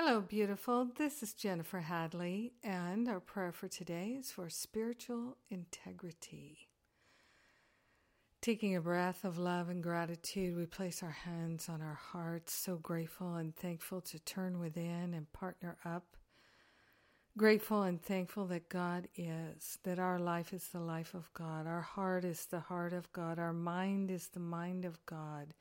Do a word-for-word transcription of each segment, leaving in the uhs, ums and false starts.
Hello, beautiful. This is Jennifer Hadley, and our prayer for today is for spiritual integrity. Taking a breath of love and gratitude, we place our hands on our hearts, so grateful and thankful to turn within and partner up. Grateful and thankful that God is, that our life is the life of God, our heart is the heart of God, our mind is the mind of God.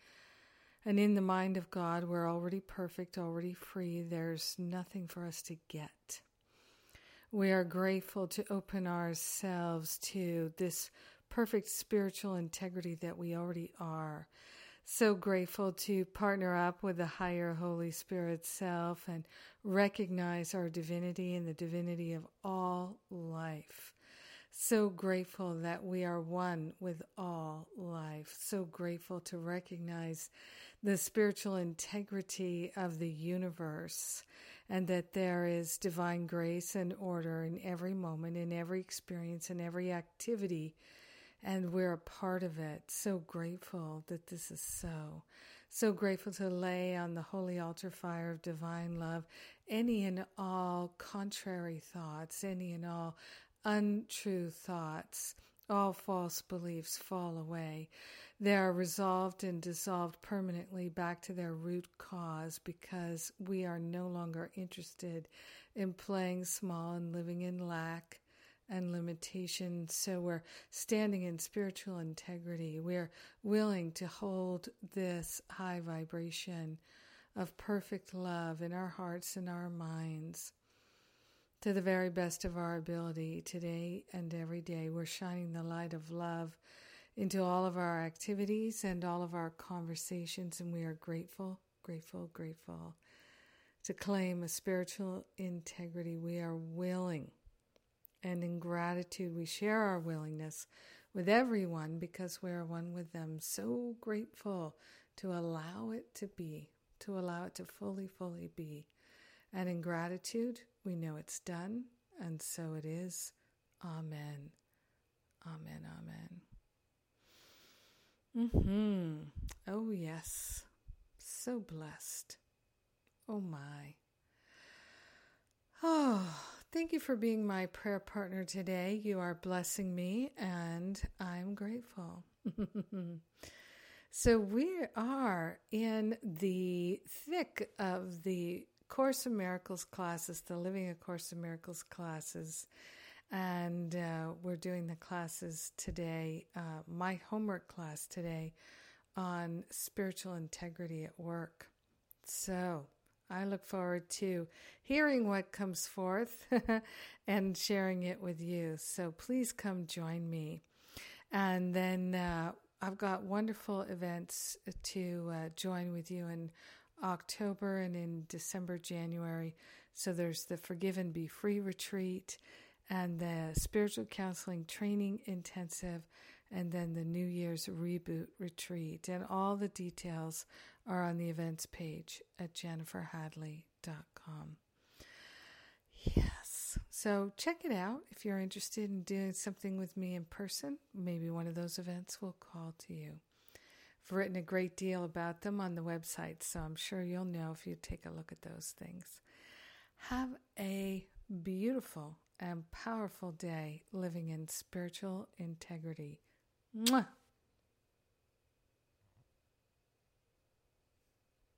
And in the mind of God, we're already perfect, already free. There's nothing for us to get. We are grateful to open ourselves to this perfect spiritual integrity that we already are. So grateful to partner up with the higher Holy Spirit self and recognize our divinity and the divinity of all life. So grateful that we are one with all life. So grateful to recognize the spiritual integrity of the universe and that there is divine grace and order in every moment, in every experience, in every activity, and we're a part of it. So grateful that this is so. So grateful to lay on the holy altar fire of divine love any and all contrary thoughts, any and all untrue thoughts, all false beliefs fall away. They are resolved and dissolved permanently back to their root cause because we are no longer interested in playing small and living in lack and limitation. So we're standing in spiritual integrity. We're willing to hold this high vibration of perfect love in our hearts and our minds. To the very best of our ability, today and every day, we're shining the light of love into all of our activities and all of our conversations, and we are grateful, grateful, grateful to claim a spiritual integrity. We are willing, and in gratitude, we share our willingness with everyone because we are one with them. So grateful to allow it to be, to allow it to fully, fully be. And in gratitude, we know it's done, and so it is. Amen. Amen, amen. Mm-hmm. Oh, yes. So blessed. Oh, my. Oh, thank you for being my prayer partner today. You are blessing me, and I'm grateful. So we are in the thick of the Course in Miracles classes, the Living a Course in Miracles classes, and uh, we're doing the classes today, uh, my homework class today on spiritual integrity at work. So I look forward to hearing what comes forth and sharing it with you. So please come join me. And then uh, I've got wonderful events to uh, join with you in October and in December, January. So there's the Forgive and Be Free Retreat and the Spiritual Counseling Training Intensive and then the New Year's Reboot Retreat. And all the details are on the events page at jennifer hadley dot com. Yes. So check it out if you're interested in doing something with me in person. Maybe one of those events will call to you. I've written a great deal about them on the website, so I'm sure you'll know if you take a look at those things. Have a beautiful and powerful day living in spiritual integrity. Mwah!